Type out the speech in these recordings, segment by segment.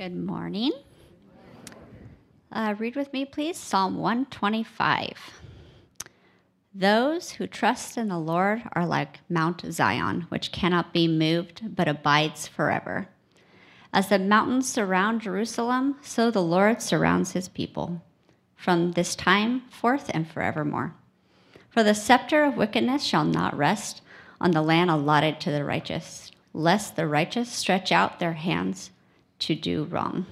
Good morning. Read with me, please, Psalm 125. Those who trust in the Lord are like Mount Zion, which cannot be moved, but abides forever. As the mountains surround Jerusalem, so the Lord surrounds his people, from this time forth and forevermore. For the scepter of wickedness shall not rest on the land allotted to the righteous, lest the righteous stretch out their hands to do wrong.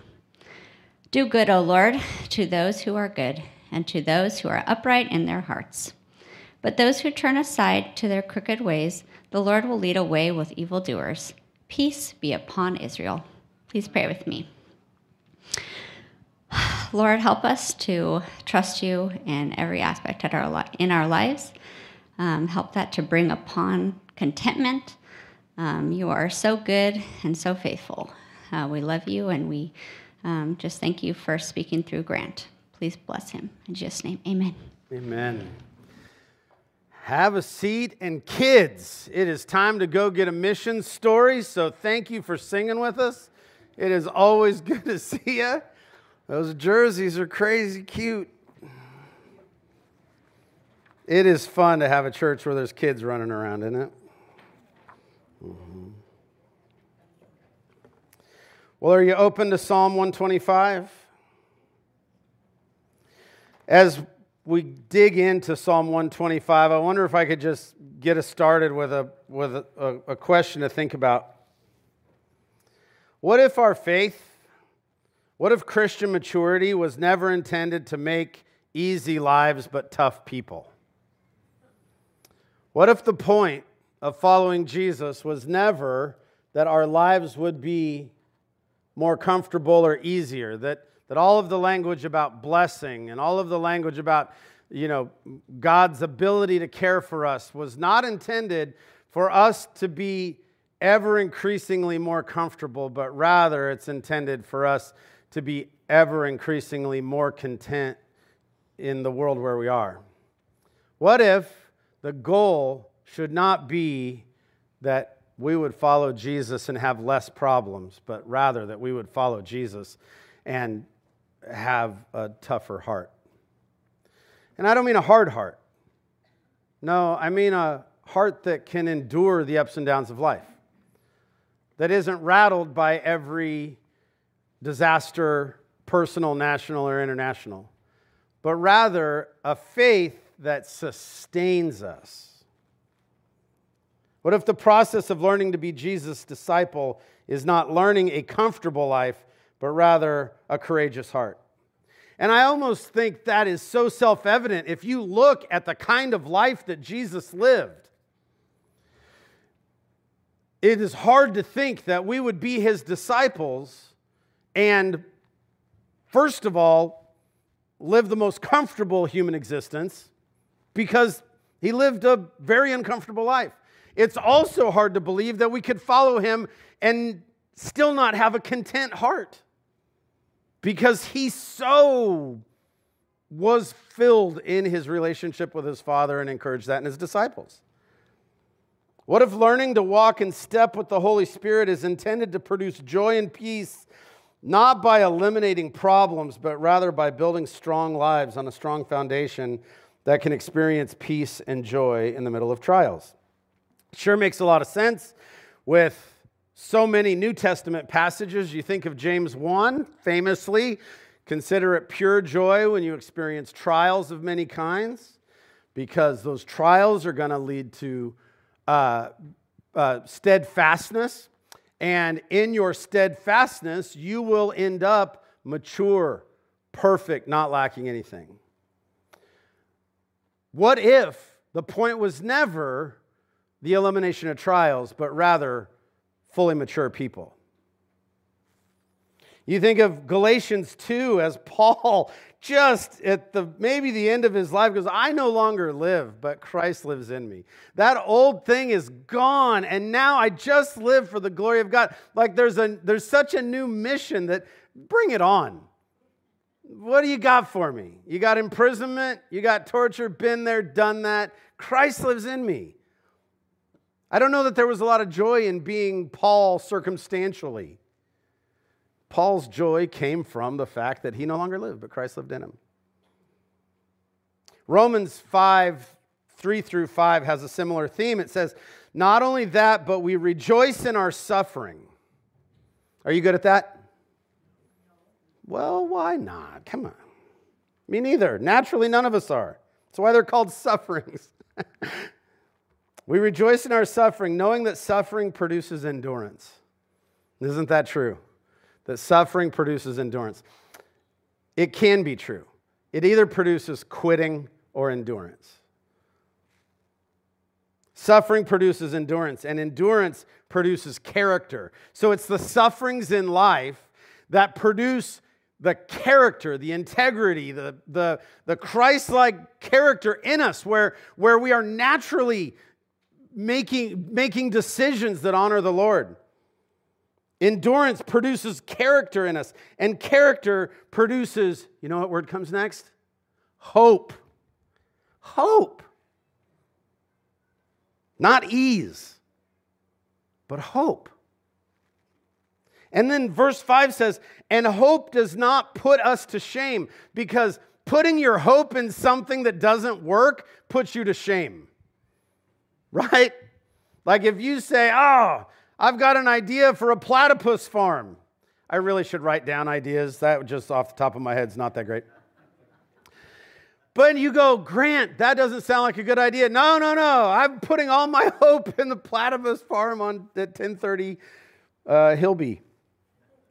Do good, O Lord, to those who are good, and to those who are upright in their hearts. But those who turn aside to their crooked ways, the Lord will lead away with evildoers. Peace be upon Israel. Please pray with me. Lord, help us to trust you in every aspect of our lives. Help that to bring upon contentment. You are so good and so faithful. We love you, and we just thank you for speaking through Grant. Please bless him. In Jesus' name, amen. Amen. Have a seat, and kids, it is time to go get a mission story, so thank you for singing with us. It is always good to see you. Those jerseys are crazy cute. It is fun to have a church where there's kids running around, isn't it? Mm-hmm. Well, are you open to Psalm 125? As we dig into Psalm 125, I wonder if I could just get us started with a question to think about. What if our faith, what if Christian maturity was never intended to make easy lives but tough people? What if the point of following Jesus was never that our lives would be more comfortable or easier, that all of the language about blessing and all of the language about, God's ability to care for us was not intended for us to be ever increasingly more comfortable, but rather it's intended for us to be ever increasingly more content in the world where we are. What if the goal should not be that we would follow Jesus and have less problems, but rather that we would follow Jesus and have a tougher heart? And I don't mean a hard heart. No, I mean a heart that can endure the ups and downs of life, that isn't rattled by every disaster, personal, national, or international, but rather a faith that sustains us. What if the process of learning to be Jesus' disciple is not learning a comfortable life, but rather a courageous heart? And I almost think that is so self-evident if you look at the kind of life that Jesus lived. It is hard to think that we would be his disciples and, first of all, live the most comfortable human existence, because he lived a very uncomfortable life. It's also hard to believe that we could follow him and still not have a content heart, because he so was filled in his relationship with his Father and encouraged that in his disciples. What if learning to walk in step with the Holy Spirit is intended to produce joy and peace, not by eliminating problems, but rather by building strong lives on a strong foundation that can experience peace and joy in the middle of trials? Sure makes a lot of sense with so many New Testament passages. You think of James 1, famously, consider it pure joy when you experience trials of many kinds, because those trials are going to lead to steadfastness, and in your steadfastness, you will end up mature, perfect, not lacking anything. What if the point was never the elimination of trials, but rather fully mature people? You think of Galatians 2 as Paul just at maybe the end of his life goes, I no longer live, but Christ lives in me. That old thing is gone, and now I just live for the glory of God. Like there's such a new mission that, bring it on. What do you got for me? You got imprisonment, you got torture, been there, done that. Christ lives in me. I don't know that there was a lot of joy in being Paul circumstantially. Paul's joy came from the fact that he no longer lived, but Christ lived in him. Romans 5:3-5 has a similar theme. It says, not only that, but we rejoice in our suffering. Are you good at that? Well, why not? Come on. Me neither. Naturally, none of us are. That's why they're called sufferings. We rejoice in our suffering, knowing that suffering produces endurance. Isn't that true? That suffering produces endurance. It can be true. It either produces quitting or endurance. Suffering produces endurance, and endurance produces character. So it's the sufferings in life that produce the character, the integrity, the Christ-like character in us, where we are naturally making decisions that honor the Lord. Endurance produces character in us, and character produces, you know what word comes next? Hope. Hope. Not ease, but hope. And then verse 5 says, and hope does not put us to shame, because putting your hope in something that doesn't work puts you to shame. Right? Like if you say, oh, I've got an idea for a platypus farm. I really should write down ideas. That just off the top of my head is not that great. But you go, Grant, that doesn't sound like a good idea. No, no, no. I'm putting all my hope in the platypus farm at 10:30 Hillby.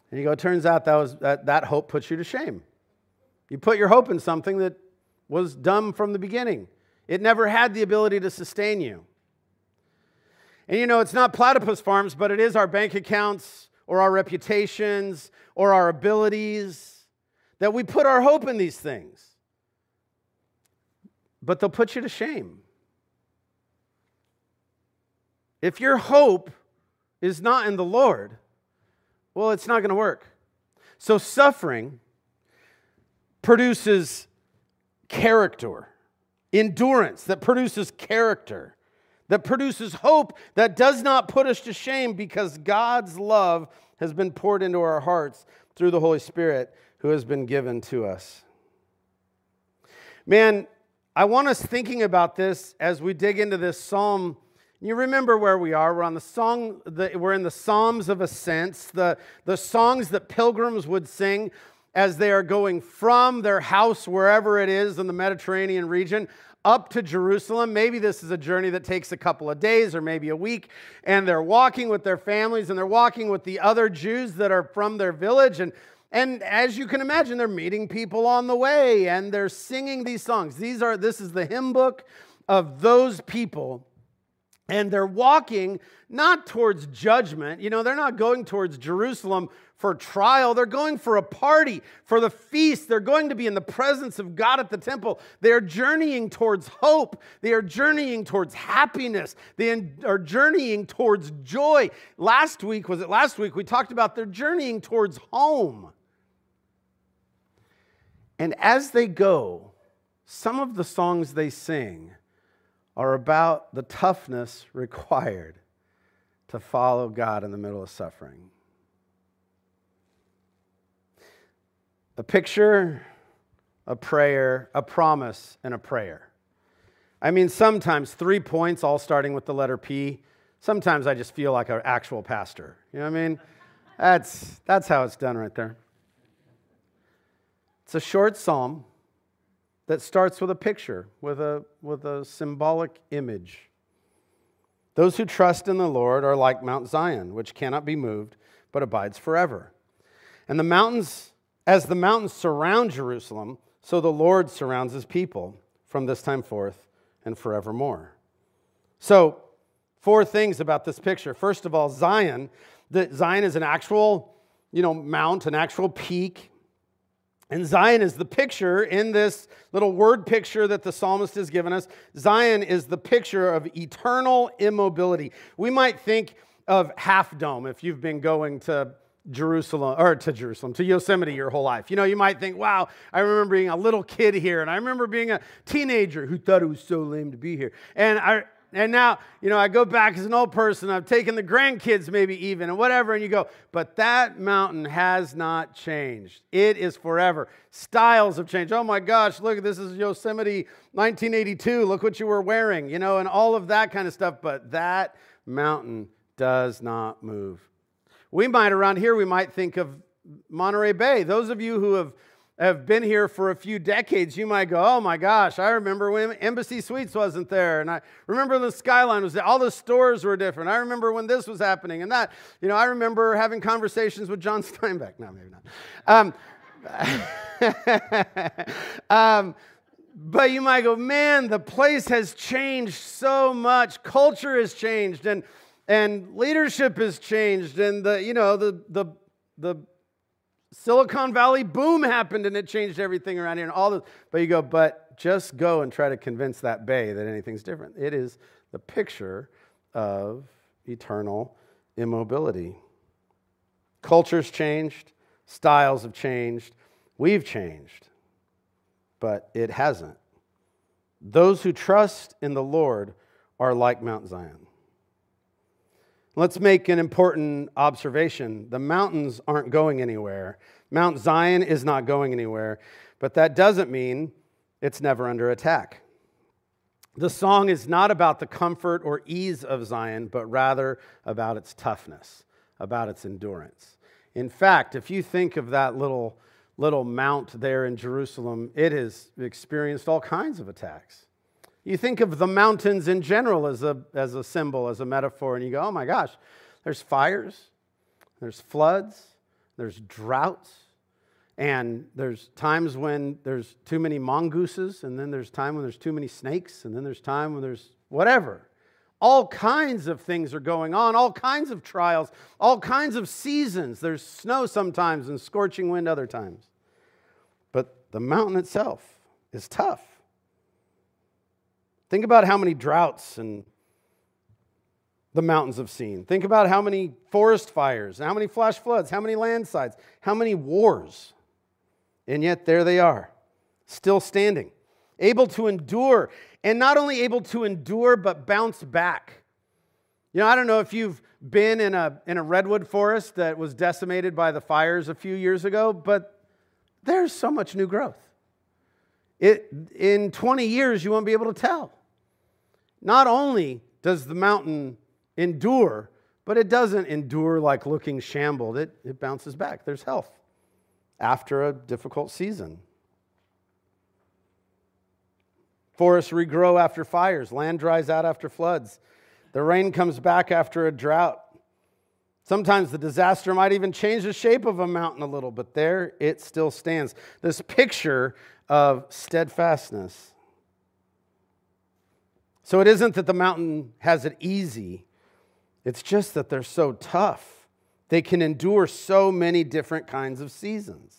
And you go, turns out that hope puts you to shame. You put your hope in something that was dumb from the beginning. It never had the ability to sustain you. And you know, it's not platypus farms, but it is our bank accounts or our reputations or our abilities that we put our hope in these things. But they'll put you to shame. If your hope is not in the Lord, well, it's not going to work. So suffering produces character, endurance that produces character, that produces hope that does not put us to shame, because God's love has been poured into our hearts through the Holy Spirit who has been given to us. Man, I want us thinking about this as we dig into this psalm. You remember where we are. We're on the song. We're in the Psalms of Ascents, the songs that pilgrims would sing as they are going from their house, wherever it is in the Mediterranean region, up to Jerusalem. Maybe this is a journey that takes a couple of days or maybe a week, and they're walking with their families, and they're walking with the other Jews that are from their village, and as you can imagine, they're meeting people on the way, and they're singing these songs. This is the hymn book of those people, and they're walking not towards judgment. You know, they're not going towards Jerusalem for trial. They're going for a party, for the feast. They're going to be in the presence of God at the temple. They are journeying towards hope. They are journeying towards happiness. They are journeying towards joy. Last week, we talked about they're journeying towards home. And as they go, some of the songs they sing are about the toughness required to follow God in the middle of suffering. A picture, a prayer, a promise, and a prayer. I mean, sometimes 3 points, all starting with the letter P. Sometimes I just feel like an actual pastor. You know what I mean? That's how it's done right there. It's a short psalm that starts with a picture, with a symbolic image. Those who trust in the Lord are like Mount Zion, which cannot be moved, but abides forever. And as the mountains surround Jerusalem, so the Lord surrounds his people from this time forth and forevermore. So, 4 things about this picture. First of all, Zion is an actual, mount, an actual peak. And Zion is the picture in this little word picture that the psalmist has given us. Zion is the picture of eternal immobility. We might think of Half Dome if you've been going to Yosemite your whole life. You might think, wow, I remember being a little kid here, and I remember being a teenager who thought it was so lame to be here. And I And now, you know, I go back as an old person, I've taken the grandkids maybe even and whatever, and you go, but that mountain has not changed. It is forever. Styles have changed. Oh my gosh, look, this is Yosemite 1982. Look what you were wearing, you know, and all of that kind of stuff. But that mountain does not move. We might around here, we might think of Monterey Bay. Those of you who have been here for a few decades, you might go, oh my gosh, I remember when Embassy Suites wasn't there, and I remember the skyline was there, all the stores were different, I remember when this was happening and that, you know, I remember having conversations with John Steinbeck, no, maybe not, but you might go, man, the place has changed so much, culture has changed, and leadership has changed, and the, you know, the Silicon Valley boom happened and it changed everything around here and all this. But you go, but just go and try to convince that bay that anything's different. It is the picture of eternal immobility. Culture's changed. Styles have changed. We've changed. But it hasn't. Those who trust in the Lord are like Mount Zion. Let's make an important observation. The mountains aren't going anywhere. Mount Zion is not going anywhere, but that doesn't mean it's never under attack. The song is not about the comfort or ease of Zion, but rather about its toughness, about its endurance. In fact, if you think of that little mount there in Jerusalem, it has experienced all kinds of attacks. You think of the mountains in general as a symbol, as a metaphor, and you go, oh my gosh, there's fires, there's floods, there's droughts, and there's times when there's too many mongooses, and then there's time when there's too many snakes, and then there's time when there's whatever. All kinds of things are going on, all kinds of trials, all kinds of seasons. There's snow sometimes and scorching wind other times. But the mountain itself is tough. Think about how many droughts and the mountains have seen. Think about how many forest fires, how many flash floods, how many landslides, how many wars. And yet there they are, still standing, able to endure, and not only able to endure, but bounce back. You know, I don't know if you've been in a redwood forest that was decimated by the fires a few years ago, but there's so much new growth. In 20 years, you won't be able to tell. Not only does the mountain endure, but it doesn't endure like looking shambled. It bounces back. There's health after a difficult season. Forests regrow after fires. Land dries out after floods. The rain comes back after a drought. Sometimes the disaster might even change the shape of a mountain a little, but there it still stands. This picture of steadfastness. So it isn't that the mountain has it easy. It's just that they're so tough. They can endure so many different kinds of seasons.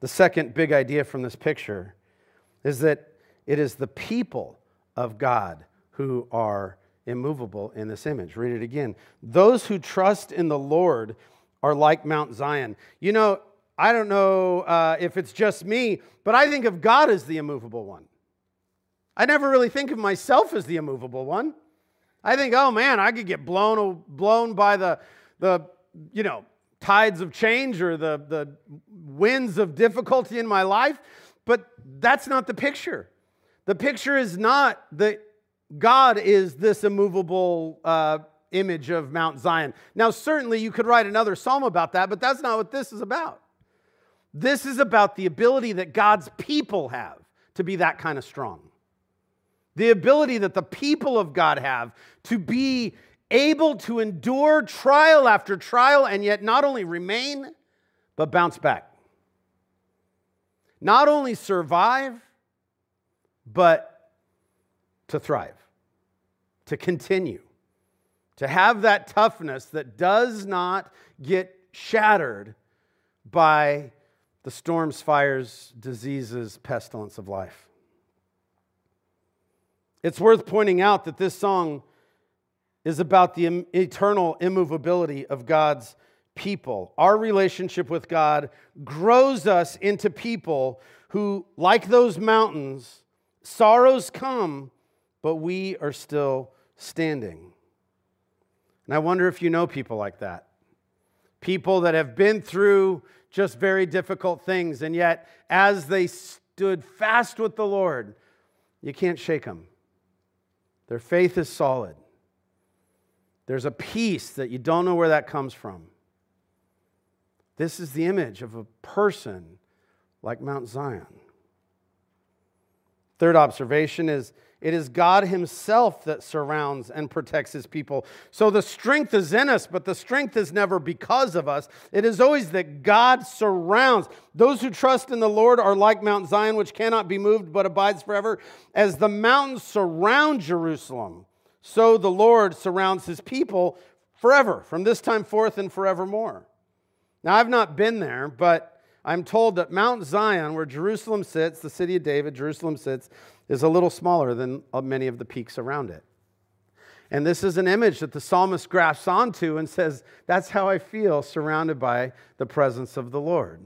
The second big idea from this picture is that it is the people of God who are immovable in this image. Read it again. Those who trust in the Lord are like Mount Zion. You know, I don't know if it's just me, but I think of God as the immovable one. I never really think of myself as the immovable one. I think, oh man, I could get blown by the you know, tides of change or the winds of difficulty in my life, but that's not the picture. The picture is not that God is this immovable image of Mount Zion. Now, certainly you could write another psalm about that, but that's not what this is about. This is about the ability that God's people have to be that kind of strong. The ability that the people of God have to be able to endure trial after trial and yet not only remain, but bounce back. Not only survive, but to thrive, to continue, to have that toughness that does not get shattered by the storms, fires, diseases, pestilence of life. It's worth pointing out that this song is about the eternal immovability of God's people. Our relationship with God grows us into people who, like those mountains, sorrows come, but we are still standing. And I wonder if you know people like that. People that have been through just very difficult things, and yet as they stood fast with the Lord, you can't shake them. Their faith is solid. There's a peace that you don't know where that comes from. This is the image of a person like Mount Zion. Third observation is, it is God himself that surrounds and protects his people. So the strength is in us, but the strength is never because of us. It is always that God surrounds. Those who trust in the Lord are like Mount Zion, which cannot be moved but abides forever. As the mountains surround Jerusalem, so the Lord surrounds his people forever, from this time forth and forevermore. Now, I've not been there, but I'm told that Mount Zion, where Jerusalem sits, the city of David, Jerusalem sits, is a little smaller than many of the peaks around it. And this is an image that the psalmist grasps onto and says, that's how I feel surrounded by the presence of the Lord.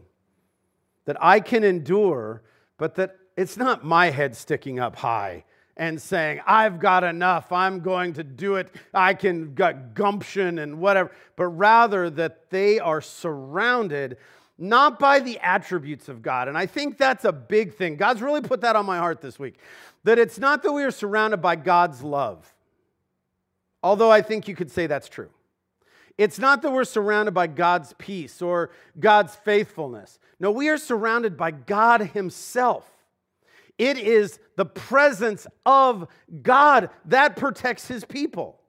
That I can endure, but that it's not my head sticking up high and saying, I've got enough, I'm going to do it, I can got gumption and whatever, but rather that they are surrounded not by the attributes of God. And I think that's a big thing. God's really put that on my heart this week. That it's not that we are surrounded by God's love. Although I think you could say that's true. It's not that we're surrounded by God's peace or God's faithfulness. No, we are surrounded by God himself. It is the presence of God that protects his people.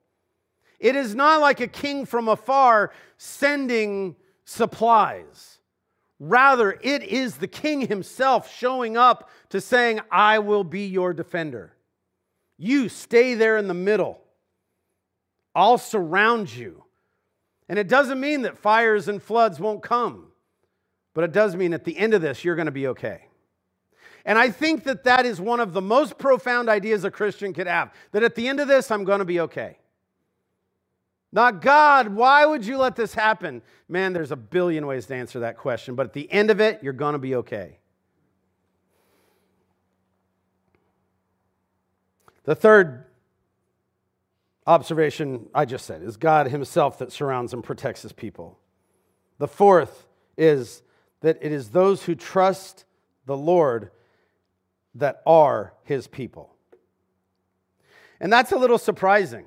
It is not like a king from afar sending supplies. Rather, it is the king himself showing up to saying, I will be your defender. You stay there in the middle. I'll surround you. And it doesn't mean that fires and floods won't come. But it does mean at the end of this, you're going to be okay. And I think that that is one of the most profound ideas a Christian could have. That at the end of this, I'm going to be okay. Not God, why would you let this happen? Man, there's a billion ways to answer that question, but at the end of it, you're going to be okay. The third observation I just said is God himself that surrounds and protects his people. The fourth is that it is those who trust the Lord that are his people. And that's a little surprising.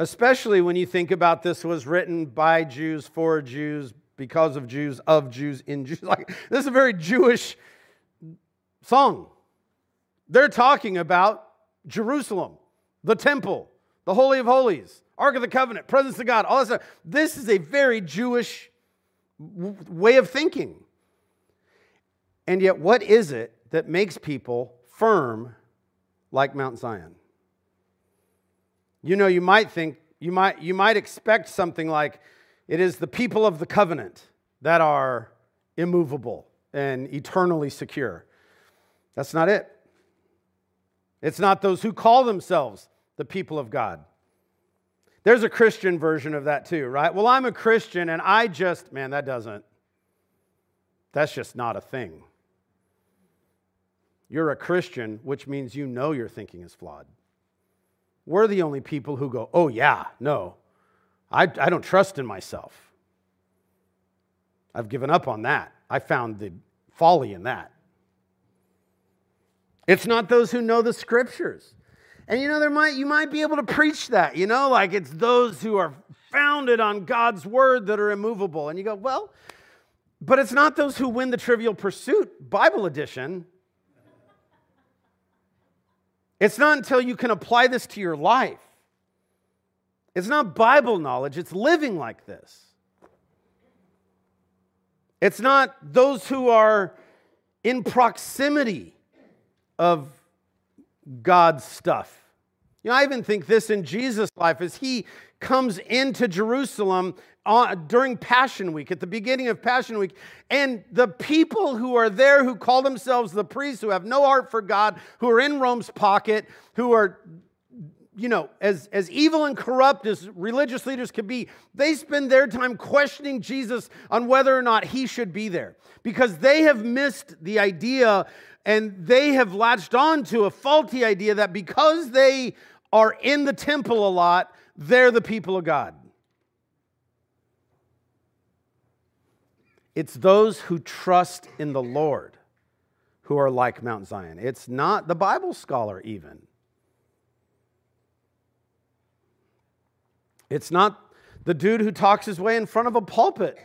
Especially when you think about this was written by Jews, for Jews, because of Jews, in Jews. Like, this is a very Jewish song. They're talking about Jerusalem, the temple, the Holy of Holies, Ark of the Covenant, presence of God, all that stuff. This is a very Jewish way of thinking. And yet, what is it that makes people firm like Mount Zion? You know, you might think, you might expect something like, it is the people of the covenant that are immovable and eternally secure. That's not it. It's not those who call themselves the people of God. There's a Christian version of that too, right? Well, I'm a Christian and I just, man, that's just not a thing. You're a Christian, which means you know your thinking is flawed. We're the only people who go, oh yeah, no, I don't trust in myself. I've given up on that. I found the folly in that. It's not those who know the scriptures. And you know, you might be able to preach that, you know, like it's those who are founded on God's word that are immovable. And you go, well, but it's not those who win the Trivial Pursuit Bible edition. It's not until you can apply this to your life. It's not Bible knowledge. It's living like this. It's not those who are in proximity of God's stuff. You know, I even think this in Jesus' life as he comes into Jerusalem during Passion Week, at the beginning of Passion Week, and the people who are there who call themselves the priests, who have no heart for God, who are in Rome's pocket, who are you know, as evil and corrupt as religious leaders could be, they spend their time questioning Jesus on whether or not he should be there, because they have missed the idea and they have latched on to a faulty idea that because they are in the temple a lot, they're the people of God. It's those who trust in the Lord who are like Mount Zion. It's not the Bible scholar even. It's not the dude who talks his way in front of a pulpit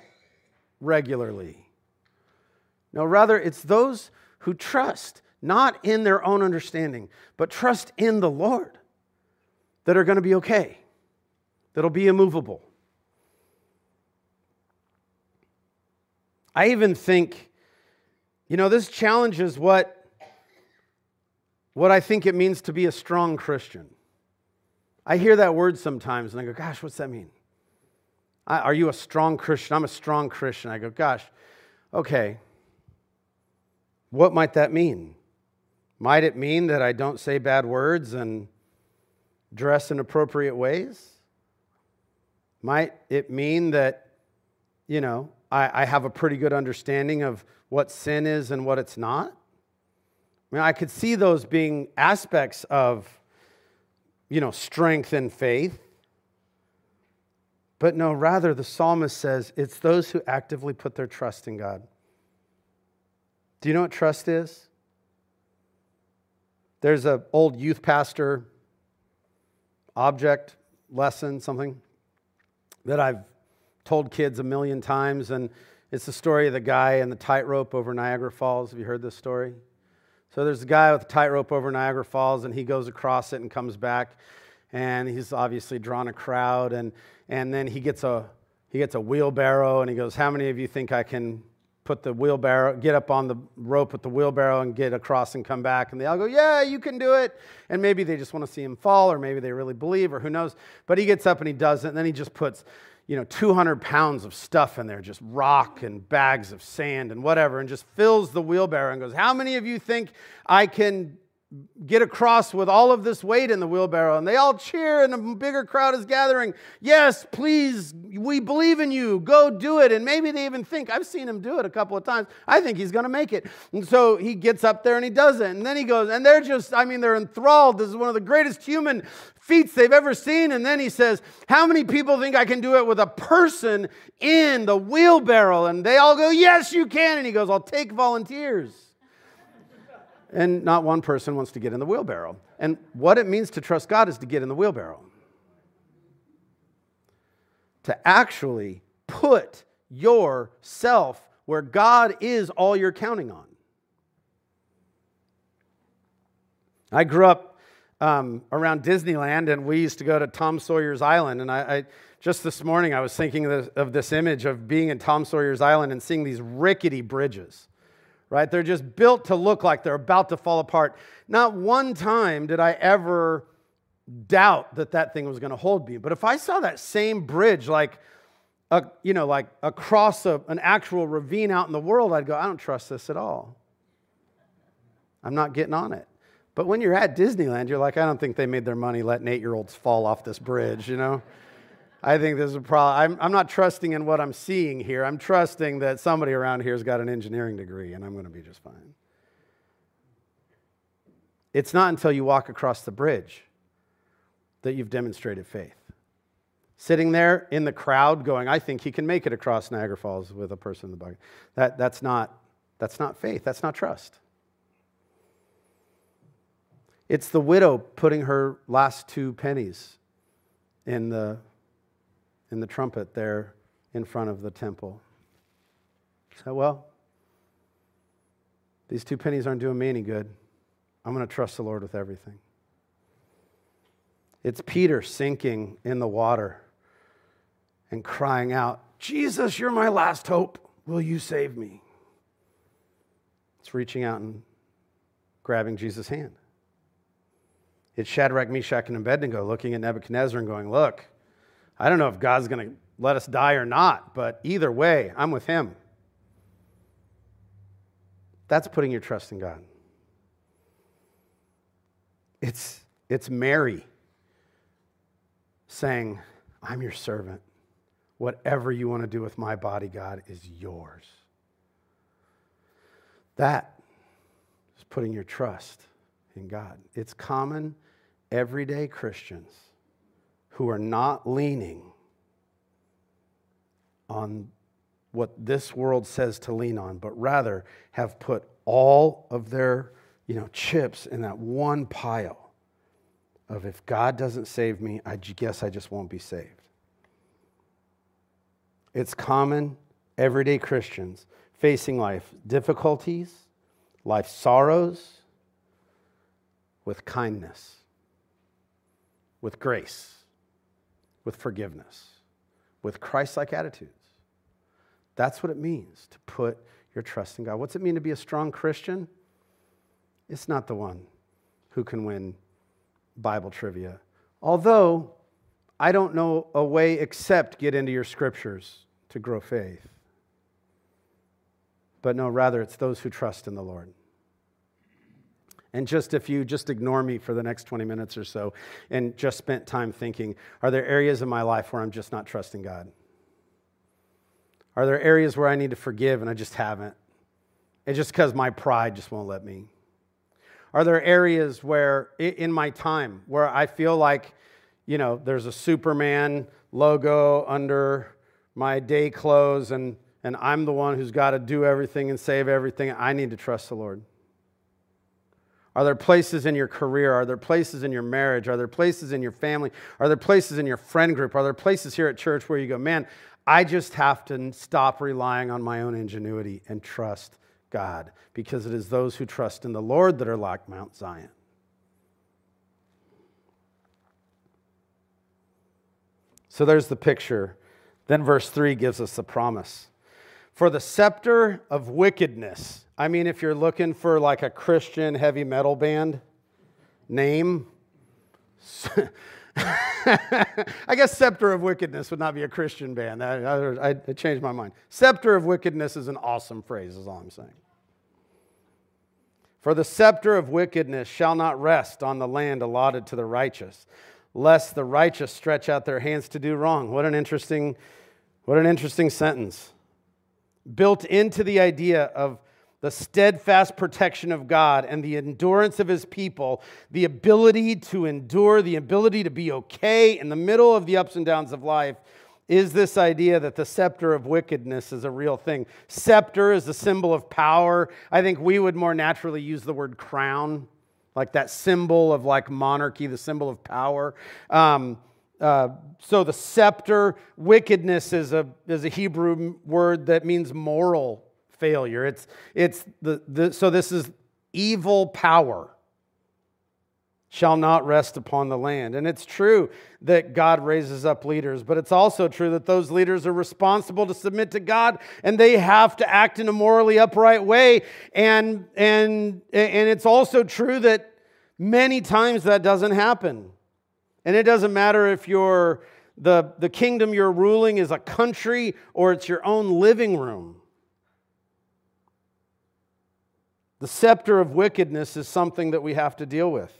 regularly. No, rather, it's those who trust, not in their own understanding, but trust in the Lord, that are going to be okay, that'll be immovable. I even think, you know, this challenges what I think it means to be a strong Christian. I hear that word sometimes, and I go, gosh, what's that mean? Are you a strong Christian? I'm a strong Christian. I go, gosh, okay, what might that mean? Might it mean that I don't say bad words and dress in appropriate ways? Might it mean that, you know, I have a pretty good understanding of what sin is and what it's not? I mean, I could see those being aspects of, you know, strength and faith. But no, rather the psalmist says it's those who actively put their trust in God. Do you know what trust is? There's an old youth pastor object lesson, something that I've told kids a million times, and it's the story of the guy and the tightrope over Niagara Falls. Have you heard this story? So there's a guy with a tightrope over Niagara Falls, and he goes across it and comes back, and he's obviously drawn a crowd, and then he gets a wheelbarrow, and he goes, "How many of you think I can put the wheelbarrow, get up on the rope with the wheelbarrow and get across and come back?" And they all go, "Yeah, you can do it." And maybe they just want to see him fall, or maybe they really believe, or who knows. But he gets up and he does it, and then he just puts, you know, 200 pounds of stuff in there, just rock and bags of sand and whatever, and just fills the wheelbarrow and goes, "How many of you think I can get across with all of this weight in the wheelbarrow?" And they all cheer, and a bigger crowd is gathering. "Yes, please, we believe in you. Go do it." And maybe they even think, I've seen him do it a couple of times, I think he's going to make it. And so he gets up there and he does it. And then he goes, and they're just, I mean, they're enthralled. This is one of the greatest human feats they've ever seen. And then he says, "How many people think I can do it with a person in the wheelbarrow?" And they all go, "Yes, you can." And he goes, "I'll take volunteers." And not one person wants to get in the wheelbarrow. And what it means to trust God is to get in the wheelbarrow. To actually put yourself where God is all you're counting on. I grew up around Disneyland, and we used to go to Tom Sawyer's Island. And I just this morning, I was thinking of this image of being in Tom Sawyer's Island and seeing these rickety bridges. Right? They're just built to look like they're about to fall apart. Not one time did I ever doubt that that thing was going to hold me. But if I saw that same bridge, like, you know, like across an actual ravine out in the world, I'd go, "I don't trust this at all. I'm not getting on it." But when you're at Disneyland, you're like, "I don't think they made their money letting 8-year-olds fall off this bridge, you know? I think there's a problem. I'm not trusting in what I'm seeing here. I'm trusting that somebody around here has got an engineering degree, and I'm going to be just fine." It's not until you walk across the bridge that you've demonstrated faith. Sitting there in the crowd going, "I think he can make it across Niagara Falls with a person in the bucket." That's not faith. That's not trust. It's the widow putting her last 2 pennies in the trumpet there in front of the temple. So, well, these 2 pennies aren't doing me any good. I'm going to trust the Lord with everything. It's Peter sinking in the water and crying out, "Jesus, you're my last hope. Will you save me?" It's reaching out and grabbing Jesus' hand. It's Shadrach, Meshach, and Abednego looking at Nebuchadnezzar and going, "Look, I don't know if God's going to let us die or not, but either way, I'm with him." That's putting your trust in God. It's Mary saying, I'm your servant. Whatever you want to do with my body, God, is yours. That is putting your trust in God. It's common, everyday Christians who are not leaning on what this world says to lean on, but rather have put all of their chips in that one pile of, if God doesn't save me, I guess I just won't be saved. It's common, everyday Christians facing life difficulties, life sorrows, with kindness, with grace, with forgiveness, with Christ-like attitudes. That's what it means to put your trust in God. What's it mean to be a strong Christian? It's not the one who can win Bible trivia. Although, I don't know a way except get into your scriptures to grow faith. But no, rather it's those who trust in the Lord. And if you ignore me for the next 20 minutes or so and just spent time thinking, are there areas in my life where I'm just not trusting God? Are there areas where I need to forgive and I just haven't? It's just because my pride just won't let me. Are there areas where, in my time, where I feel like, there's a Superman logo under my day clothes and I'm the one who's got to do everything and save everything? I need to trust the Lord. Are there places in your career? Are there places in your marriage? Are there places in your family? Are there places in your friend group? Are there places here at church where you go, man, I just have to stop relying on my own ingenuity and trust God, because it is those who trust in the Lord that are like Mount Zion. So there's the picture. Then verse 3 gives us the promise. For the scepter of wickedness. I mean, if you're looking for like a Christian heavy metal band name, I guess Scepter of Wickedness would not be a Christian band. I changed my mind. Scepter of Wickedness is an awesome phrase, is all I'm saying. For the scepter of wickedness shall not rest on the land allotted to the righteous, lest the righteous stretch out their hands to do wrong. What an interesting sentence. Built into the idea of the steadfast protection of God and the endurance of His people, the ability to endure, the ability to be okay in the middle of the ups and downs of life, is this idea that the scepter of wickedness is a real thing. Scepter is the symbol of power. I think we would more naturally use the word crown, like that symbol of like monarchy, the symbol of power. So the scepter, wickedness is a Hebrew word that means moral failure. So this is evil power shall not rest upon the land. And it's true that God raises up leaders, but it's also true that those leaders are responsible to submit to God, and they have to act in a morally upright way. And it's also true that many times that doesn't happen. And it doesn't matter if the kingdom you're ruling is a country or it's your own living room. The scepter of wickedness is something that we have to deal with.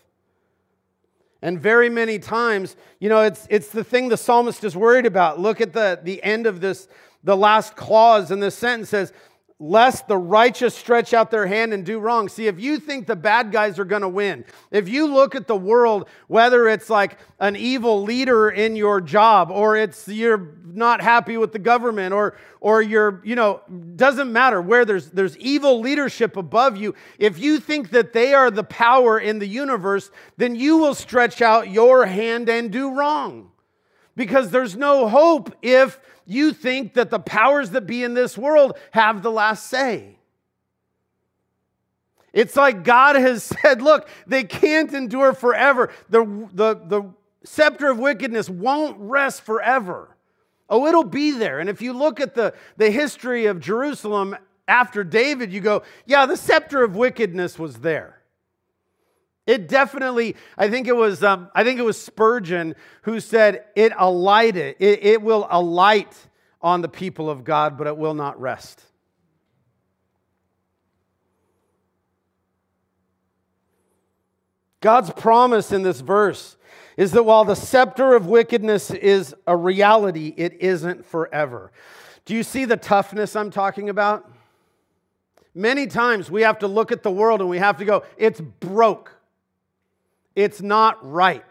And very many times, it's the thing the psalmist is worried about. Look at the end of this, the last clause in this sentence says, lest the righteous stretch out their hand and do wrong. See, if you think the bad guys are going to win, if you look at the world, whether it's like an evil leader in your job, or it's you're not happy with the government, or you're, doesn't matter where there's evil leadership above you. If you think that they are the power in the universe, then you will stretch out your hand and do wrong. Because there's no hope if you think that the powers that be in this world have the last say. It's like God has said, look, they can't endure forever. The scepter of wickedness won't rest forever. Oh, it'll be there. And if you look at the history of Jerusalem after David, you go, yeah, the scepter of wickedness was there. It definitely, I think it was Spurgeon who said, it will alight on the people of God, but it will not rest. God's promise in this verse is that while the scepter of wickedness is a reality, it isn't forever. Do you see the toughness I'm talking about? Many times we have to look at the world and we have to go, it's broke. It's not right.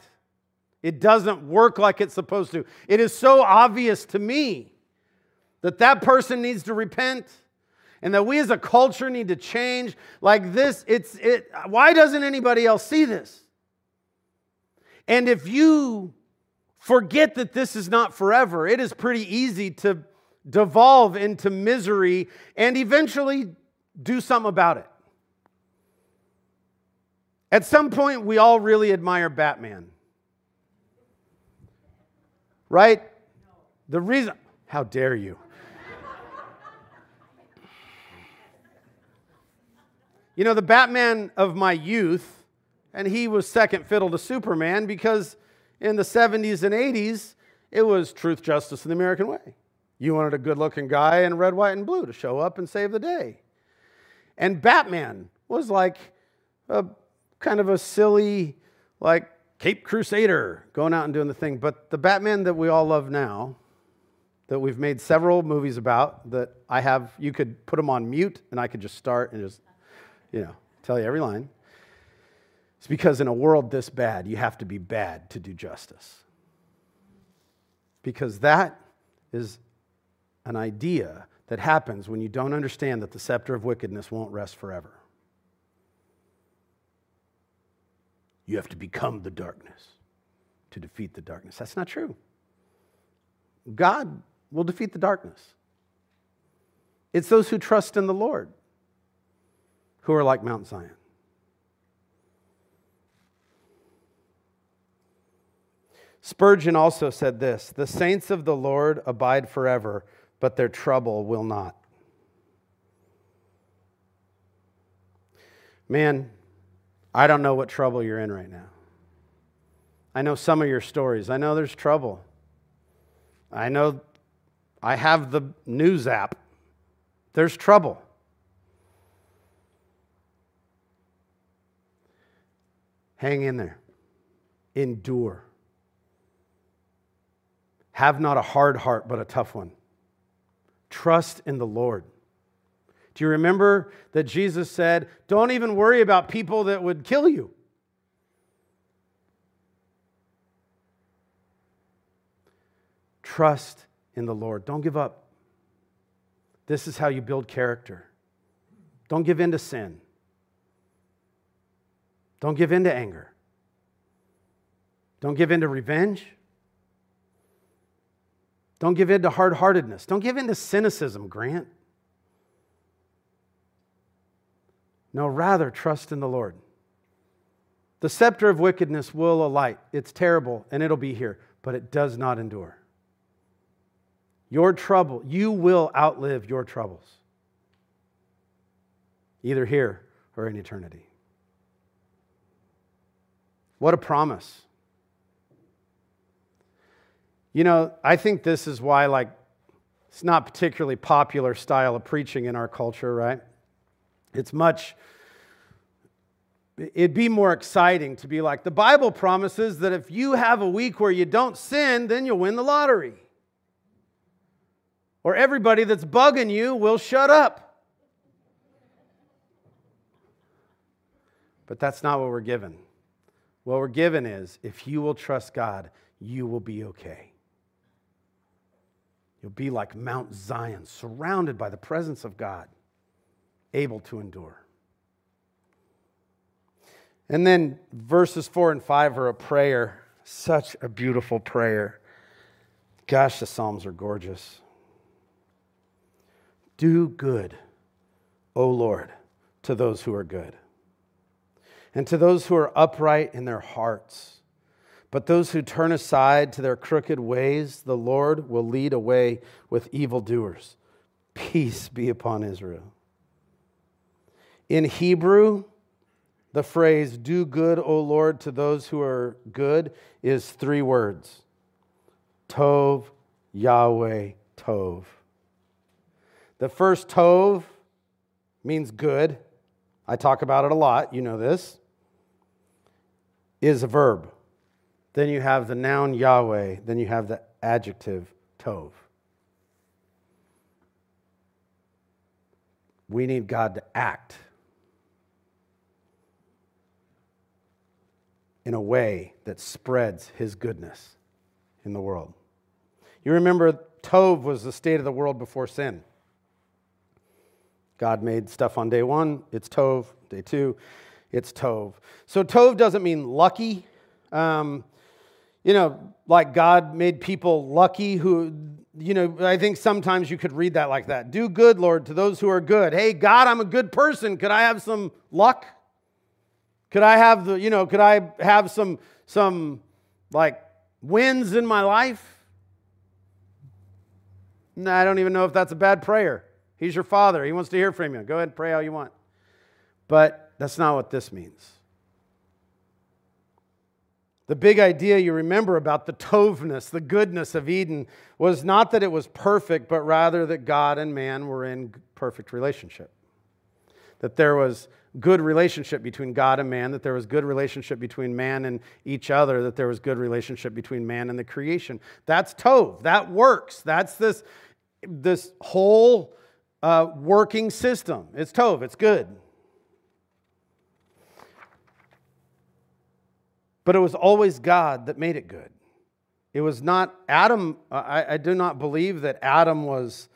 It doesn't work like it's supposed to. It is so obvious to me that that person needs to repent and that we as a culture need to change. Like this, why doesn't anybody else see this? And if you forget that this is not forever, it is pretty easy to devolve into misery and eventually do something about it. At some point, we all really admire Batman. Right? The reason... How dare you? You know, the Batman of my youth, and he was second fiddle to Superman because in the 70s and 80s, it was truth, justice, and the American way. You wanted a good-looking guy in red, white, and blue to show up and save the day. And Batman was like a kind of a silly, like, Cape Crusader going out and doing the thing. But the Batman that we all love now, that we've made several movies about, that I have, you could put them on mute and I could just start and just, you know, tell you every line. It's because in a world this bad, you have to be bad to do justice. Because that is an idea that happens when you don't understand that the scepter of wickedness won't rest forever. You have to become the darkness to defeat the darkness. That's not true. God will defeat the darkness. It's those who trust in the Lord who are like Mount Zion. Spurgeon also said this, "The saints of the Lord abide forever, but their trouble will not." Man, I don't know what trouble you're in right now. I know some of your stories. I know there's trouble. I know I have the news app. There's trouble. Hang in there. Endure. Have not a hard heart, but a tough one. Trust in the Lord. Do you remember that Jesus said, don't even worry about people that would kill you? Trust in the Lord. Don't give up. This is how you build character. Don't give in to sin. Don't give in to anger. Don't give in to revenge. Don't give in to hard-heartedness. Don't give in to cynicism, Grant. No, rather trust in the Lord. The scepter of wickedness will alight. It's terrible, and it'll be here, but it does not endure. Your trouble, you will outlive your troubles, either here or in eternity. What a promise. You know, I think this is why, like, it's not particularly popular style of preaching in our culture, right? It'd be more exciting to be like, the Bible promises that if you have a week where you don't sin, then you'll win the lottery. Or everybody that's bugging you will shut up. But that's not what we're given. What we're given is, if you will trust God, you will be okay. You'll be like Mount Zion, surrounded by the presence of God, able to endure. And then verses 4 and 5 are a prayer, such a beautiful prayer. Gosh, the Psalms are gorgeous. Do good, O Lord, to those who are good, and to those who are upright in their hearts. But those who turn aside to their crooked ways, the Lord will lead away with evildoers. Peace be upon Israel. In Hebrew, the phrase, do good, O Lord, to those who are good, is 3 words. Tov, Yahweh, Tov. The first Tov means good. I talk about it a lot. You know this. is a verb. Then you have the noun Yahweh. Then you have the adjective Tov. We need God to act in a way that spreads His goodness in the world. You remember, Tov was the state of the world before sin. God made stuff on day one, it's Tov. Day two, it's Tov. So Tov doesn't mean lucky. You know, like God made people lucky who, you know, I think sometimes you could read that like that. Do good, Lord, to those who are good. Hey, God, I'm a good person. Could I have some luck? Could I have the, you know, could I have some like wins in my life? No, I don't even know if that's a bad prayer. He's your Father. He wants to hear from you. Go ahead and pray all you want. But that's not what this means. The big idea you remember about the tovness, the goodness of Eden, was not that it was perfect, but rather that God and man were in perfect relationship. That there was good relationship between God and man, that there was good relationship between man and each other, that there was good relationship between man and the creation. That's Tov. That works. That's this whole working system. It's Tov. It's good. But it was always God that made it good. It was not Adam. I do not believe that Adam was...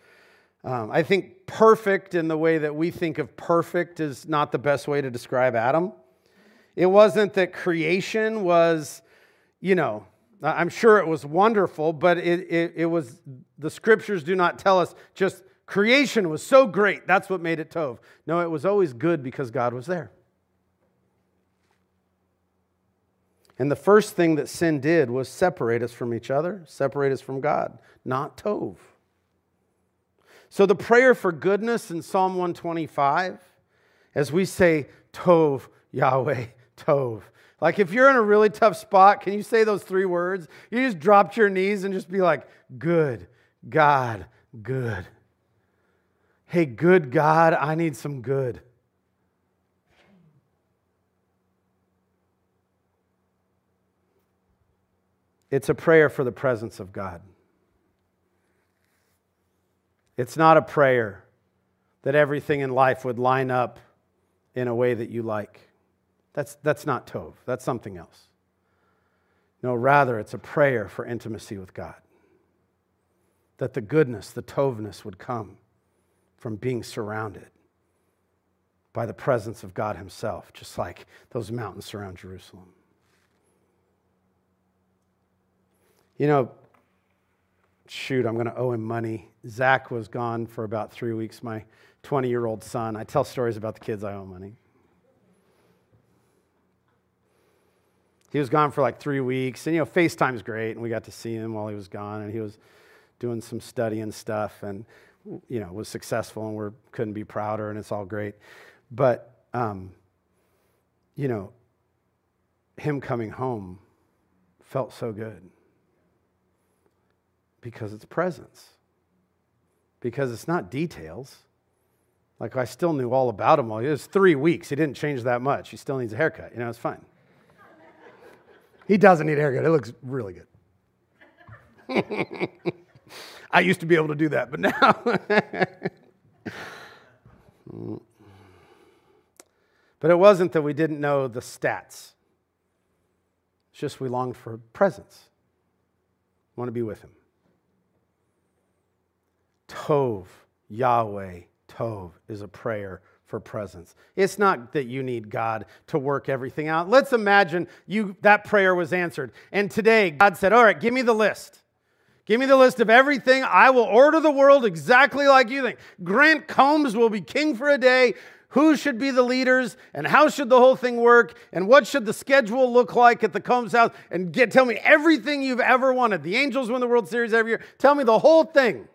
I think perfect in the way that we think of perfect is not the best way to describe Adam. It wasn't that creation was, you know, I'm sure it was wonderful, but it was, the scriptures do not tell us just creation was so great, that's what made it Tov. No, it was always good because God was there. And the first thing that sin did was separate us from each other, separate us from God, not Tov. So the prayer for goodness in Psalm 125, as we say, Tov, Yahweh, Tov. Like if you're in a really tough spot, can you say those three words? You just drop to your knees and just be like, good, God, good. Hey, good God, I need some good. It's a prayer for the presence of God. It's not a prayer that everything in life would line up in a way that you like. That's not Tov. That's something else. No, rather, it's a prayer for intimacy with God. That the goodness, the Tovness would come from being surrounded by the presence of God Himself, just like those mountains surround Jerusalem. You know, shoot, I'm going to owe him money. Zach was gone for about 3 weeks, my 20-year-old son. I tell stories about the kids I owe money. He was gone for like 3 weeks, and you know, FaceTime's great, and we got to see him while he was gone, and he was doing some study and stuff, and you know, was successful, and we couldn't be prouder, and it's all great. But, you know, him coming home felt so good. Because it's presence. Because it's not details. Like I still knew all about him. It was 3 weeks. He didn't change that much. He still needs a haircut. You know, it's fine. He doesn't need a haircut. It looks really good. I used to be able to do that, but now. But it wasn't that we didn't know the stats. It's just we longed for presence. We want to be with Him. Tov, Yahweh, Tov is a prayer for presence. It's not that you need God to work everything out. Let's imagine that prayer was answered. And today, God said, all right, give me the list. Give me the list of everything. I will order the world exactly like you think. Grant Combs will be king for a day. Who should be the leaders? And how should the whole thing work? And what should the schedule look like at the Combs house? And tell me everything you've ever wanted. The Angels win the World Series every year. Tell me the whole thing.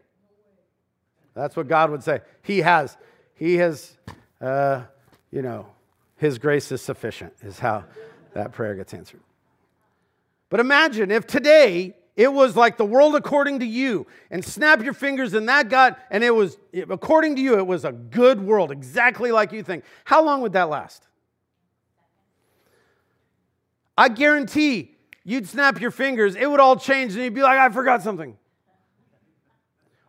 That's what God would say. He has, you know, His grace is sufficient is how that prayer gets answered. But imagine if today it was like the world according to you and snap your fingers and that God, and it was, according to you, it was a good world, exactly like you think. How long would that last? I guarantee you'd snap your fingers, it would all change, and you'd be like, I forgot something.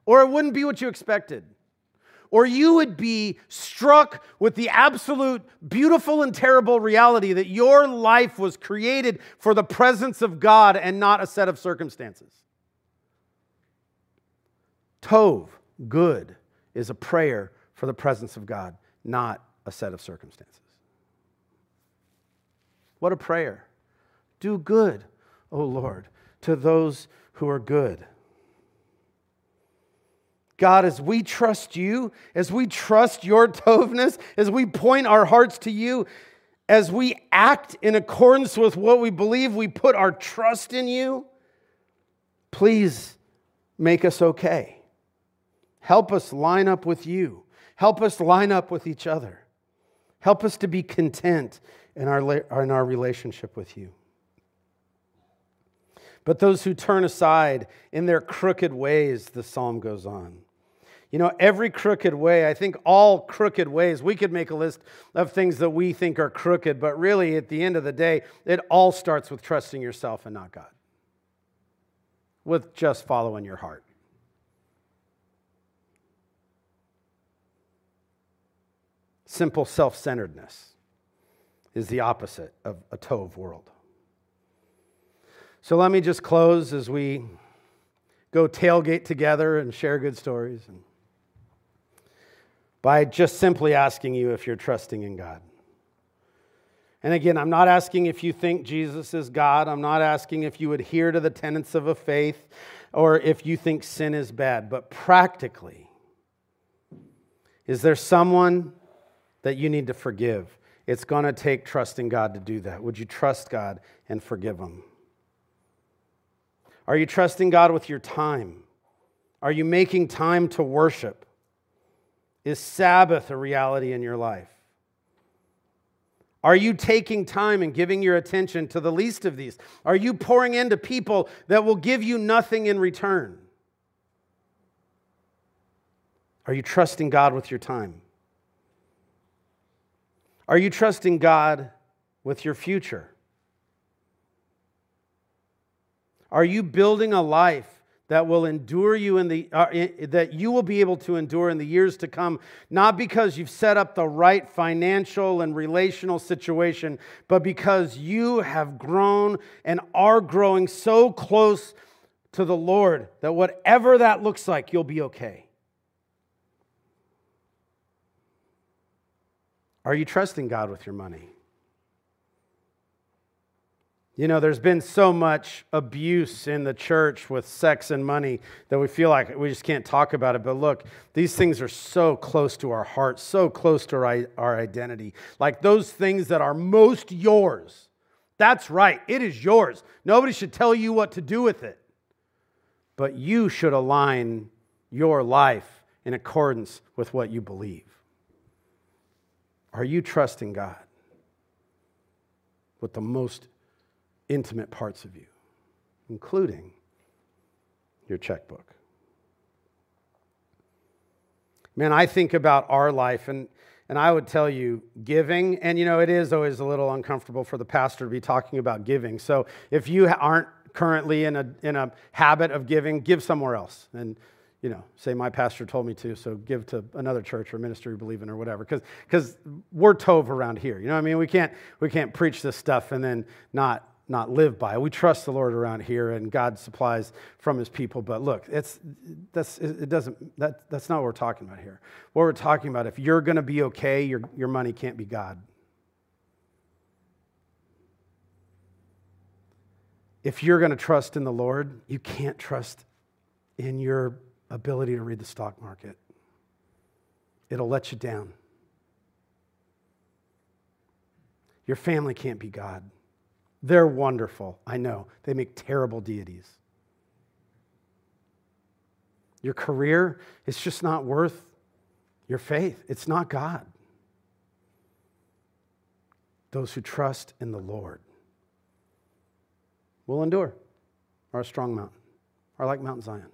Or it wouldn't be what you expected. Or you would be struck with the absolute beautiful and terrible reality that your life was created for the presence of God and not a set of circumstances. Tov, good, is a prayer for the presence of God, not a set of circumstances. What a prayer. Do good, O Lord, to those who are good. God, as we trust you, as we trust your tovness, as we point our hearts to you, as we act in accordance with what we believe, we put our trust in you, please make us okay. Help us line up with you. Help us line up with each other. Help us to be content in our relationship with you. But those who turn aside in their crooked ways, the psalm goes on. You know, every crooked way, I think all crooked ways, we could make a list of things that we think are crooked, but really at the end of the day, it all starts with trusting yourself and not God. With just following your heart. Simple self-centeredness is the opposite of a tov world. So let me just close as we go tailgate together and share good stories, and by just simply asking you if you're trusting in God. And again, I'm not asking if you think Jesus is God. I'm not asking if you adhere to the tenets of a faith or if you think sin is bad. But practically, is there someone that you need to forgive? It's going to take trusting God to do that. Would you trust God and forgive him? Are you trusting God with your time? Are you making time to worship? Is Sabbath a reality in your life? Are you taking time and giving your attention to the least of these? Are you pouring into people that will give you nothing in return? Are you trusting God with your time? Are you trusting God with your future? Are you building a life that will endure you that you will be able to endure in the years to come, not because you've set up the right financial and relational situation, but because you have grown and are growing so close to the Lord that whatever that looks like, you'll be okay? Are you trusting God with your money? You know, there's been so much abuse in the church with sex and money that we feel like we just can't talk about it. But look, these things are so close to our hearts, so close to our identity. Like those things that are most yours. That's right. It is yours. Nobody should tell you what to do with it. But you should align your life in accordance with what you believe. Are you trusting God with the most intimate parts of you, including your checkbook? Man, I think about our life, and I would tell you giving, and you know, it is always a little uncomfortable for the pastor to be talking about giving. So if you aren't currently in a habit of giving, give somewhere else. And you know, say my pastor told me to, so give to another church or ministry we believe in or whatever, because we're tov around here. You know what I mean? We can't preach this stuff and then not live by it. We trust the Lord around here, and God supplies from his people. But look, that's not what we're talking about here. What we're talking about, if you're going to be okay, your money can't be God. If you're going to trust in the Lord, you can't trust in your ability to read the stock market. It'll let you down. Your family can't be God. They're wonderful, I know. They make terrible deities. Your career, it's just not worth your faith. It's not God. Those who trust in the Lord will endure, are a strong mountain, are like Mount Zion.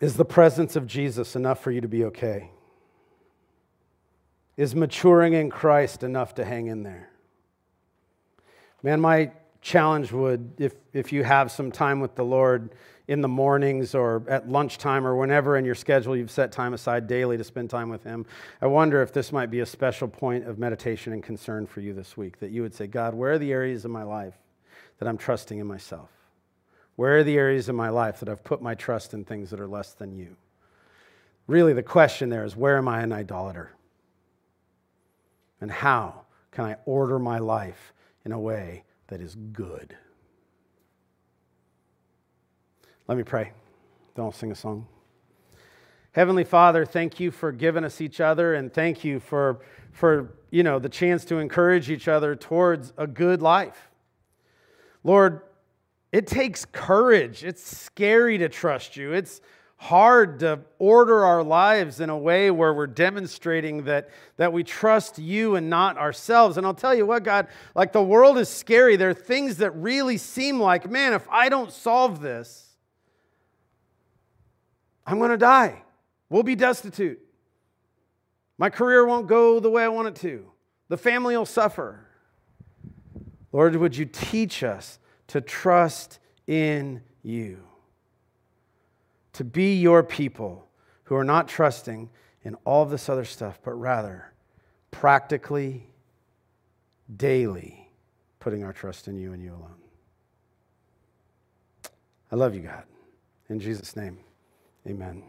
Is the presence of Jesus enough for you to be okay? is maturing in Christ enough to hang in there? Man, my challenge would, if you have some time with the Lord in the mornings or at lunchtime or whenever in your schedule you've set time aside daily to spend time with Him, I wonder if this might be a special point of meditation and concern for you this week, that you would say, God, where are the areas of my life that I'm trusting in myself? Where are the areas of my life that I've put my trust in things that are less than you? Really, the question there is, where am I an idolater? And how can I order my life in a way that is good? Let me pray. Then I'll sing a song. Heavenly Father, thank you for giving us each other, and thank you for the chance to encourage each other towards a good life. Lord, it takes courage. It's scary to trust you. It's hard to order our lives in a way where we're demonstrating that we trust you and not ourselves. And I'll tell you what, God, like, the world is scary. There are things that really seem like, man, if I don't solve this, I'm going to die. We'll be destitute. My career won't go the way I want it to. The family will suffer. Lord, would you teach us to trust in you, to be your people who are not trusting in all of this other stuff, but rather practically, daily, putting our trust in you and you alone. I love you, God. In Jesus' name, amen.